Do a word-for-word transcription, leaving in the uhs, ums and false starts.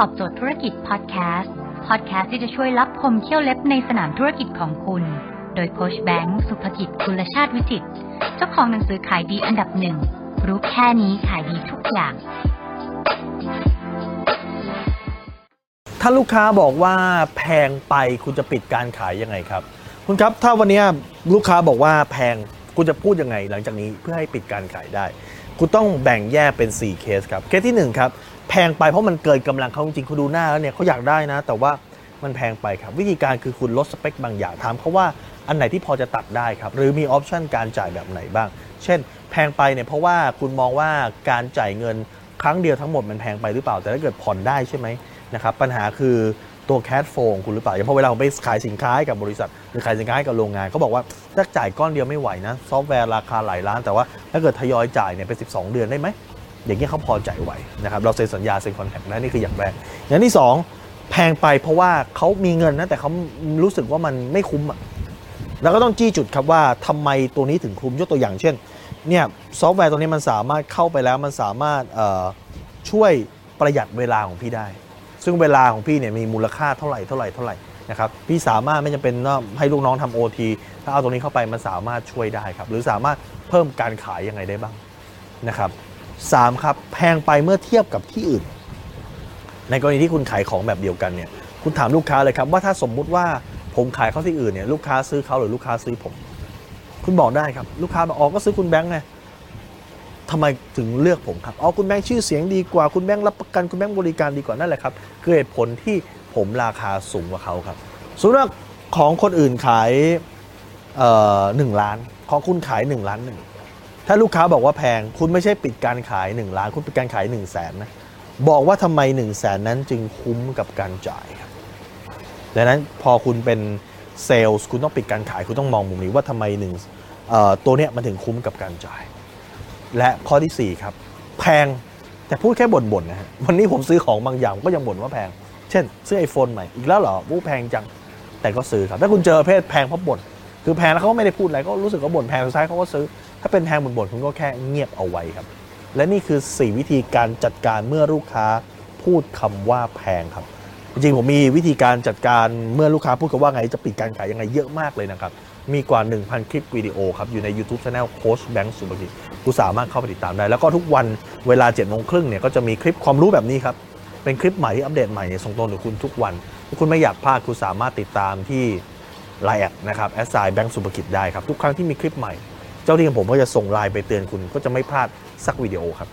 ตอบโจทย์ธุรกิจพอดแคสต์พอดแคสต์ที่จะช่วยรับคมเขี้ยวเล็บในสนามธุรกิจของคุณโดยโค้ชแบงค์สุภกิจกุลชาติวิจิตรเจ้าของหนังสือขายดีอันดับหนึ่งรู้แค่นี้ขายดีทุกอย่างถ้าลูกค้าบอกว่าแพงไปคุณจะปิดการขายยังไงครับคุณครับถ้าวันนี้ลูกค้าบอกว่าแพงคุณจะพูดยังไงหลังจากนี้เพื่อให้ปิดการขายได้คุณต้องแบ่งแยกเป็นสี่เคสครับเคสที่หนึ่งครับแพงไปเพราะมันเกินกำลังเขาจริงๆเขาดูหน้าแล้วเนี่ยเขาอยากได้นะแต่ว่ามันแพงไปครับวิธีการคือคุณลดสเปคบางอย่างถามเขาว่าอันไหนที่พอจะตัดได้ครับหรือมีออปชันการจ่ายแบบไหนบ้างเช่นแพงไปเนี่ยเพราะว่าคุณมองว่าการจ่ายเงินครั้งเดียวทั้งหมดมันแพงไปหรือเปล่าแต่ถ้าเกิดผ่อนได้ใช่ไหมนะครับปัญหาคือตัวแคชโฟลของคุณหรือเปล่าอย่างพอเวลาผมไปขายสินค้ากับบริษัทหรือขายสินค้ากับโรงงานเขาบอกว่าถ้าจ่ายก้อนเดียวไม่ไหวนะซอฟต์แวร์ราคาหลายล้านแต่ว่าถ้าเกิดทยอยจ่ายเนี่ยเป็นสิบสองเดือนได้ไหมอย่างนี้เขาพอจ่ายไหวนะครับเราเซ็นสัญญาเซ็นคอนแทคได้นี่คืออย่างแรกอย่างที่สองแพงไปเพราะว่าเขามีเงินนะแต่เขารู้สึกว่ามันไม่คุ้มอ่ะแล้วก็ต้องจี้จุดครับว่าทำไมตัวนี้ถึงคุ้มยกตัวอย่างเช่นเนี่ยซอฟต์แวร์ตัวนี้มันสามารถเข้าไปแล้วมันสามารถช่วยประหยัดเวลาของพี่ได้ซึ่งเวลาของพี่เนี่ยมีมูลค่าเท่าไหร่เท่าไหร่เท่าไหร่นะครับพี่สามารถไม่จำเป็นต้องให้ลูกน้องทำโอทีถ้าเอาตรงนี้เข้าไปมันสามารถช่วยได้ครับหรือสามารถเพิ่มการขายยังไงได้บ้างนะครับสามครับแพงไปเมื่อเทียบกับที่อื่นในกรณีที่คุณขายของแบบเดียวกันเนี่ยคุณถามลูกค้าเลยครับว่าถ้าสมมุติว่าผมขายเขาที่อื่นเนี่ยลูกค้าซื้อเขาหรือลูกค้าซื้อผมคุณบอกได้ครับลูกค้าบอกอ๋อก็ซื้อคุณแบงค์ไงทำไมถึงเลือกผมครับอ๋อคุณแบงค์ชื่อเสียงดีกว่าคุณแบงค์รับประกันคุณแบงค์บริการดีกว่านั่นแหละครับคือเหตุผลที่ผมราคาสูงกว่าเขาครับสมมติว่าของคนอื่นขายหนึ่งล้านของคุณขายหนึ่งล้านหนึ่งถ้าลูกค้าบอกว่าแพงคุณไม่ใช่ปิดการขายหนึ่งล้านคุณปิดการขายหนึ่งแสนนะบอกว่าทำไมหนึ่งแสนนั้นจึงคุ้มกับการจ่ายครับดังนั้นพอคุณเป็นเซลส์คุณต้องปิดการขายคุณต้องมองมุมนี้ว่าทำไมหนึ่งเอ่อตัวเนี้ยมันถึงคุ้มกับการจ่ายและข้อที่สี่ครับแพงแต่พูดแค่บ่นๆนะฮะวันนี้ผมซื้อของบางอย่างก็ยังบ่นว่าแพงเช่นซื้อ iPhone ใหม่อีกแล้วเหรอวู้แพงจังแต่ก็ซื้อครับถ้าคุณเจอเพศแพงเพราะบ่นคือแพงแล้วเขาไม่ได้พูดอะไรก็รู้สึกว่าบ่นแพงสุดท้ายเขาก็ซื้อถ้าเป็นแพงบ่นๆคุณก็แค่เงียบเอาไว้ครับและนี่คือสี่วิธีการจัดการเมื่อลูกค้าพูดคำว่าแพงครับจริงๆผมมีวิธีการจัดการเมื่อลูกค้าพูดคำว่าไงจะปิดการขายยังไงเยอะมากเลยนะครับมีกว่า หนึ่งพัน คลิปวิดีโอครับอยู่ใน YouTube Channel Coach Bank สุภกิจคุณสามารถเข้าไปติดตามได้แล้วก็ทุกวันเวลา เจ็ดโมงครึ่งเนี่ยก็จะมีคลิปความรู้แบบนี้ครับเป็นคลิปใหม่ที่อัปเดตใหม่เนี่ยส่งตรงถึงคุณทุกวันถ้าคุณไม่อยากพลาดคุณสามารถติดตามที่ ไลน์ นะครับ แอท ไซน์ แบงค์ สุภกิจได้ครับทุกครั้งที่มีคลิปใหม่เจ้าที่ของผมก็จะส่งไลน์ไปเตือนคุณก็จะไม่พลาดสักวิดีโอครับ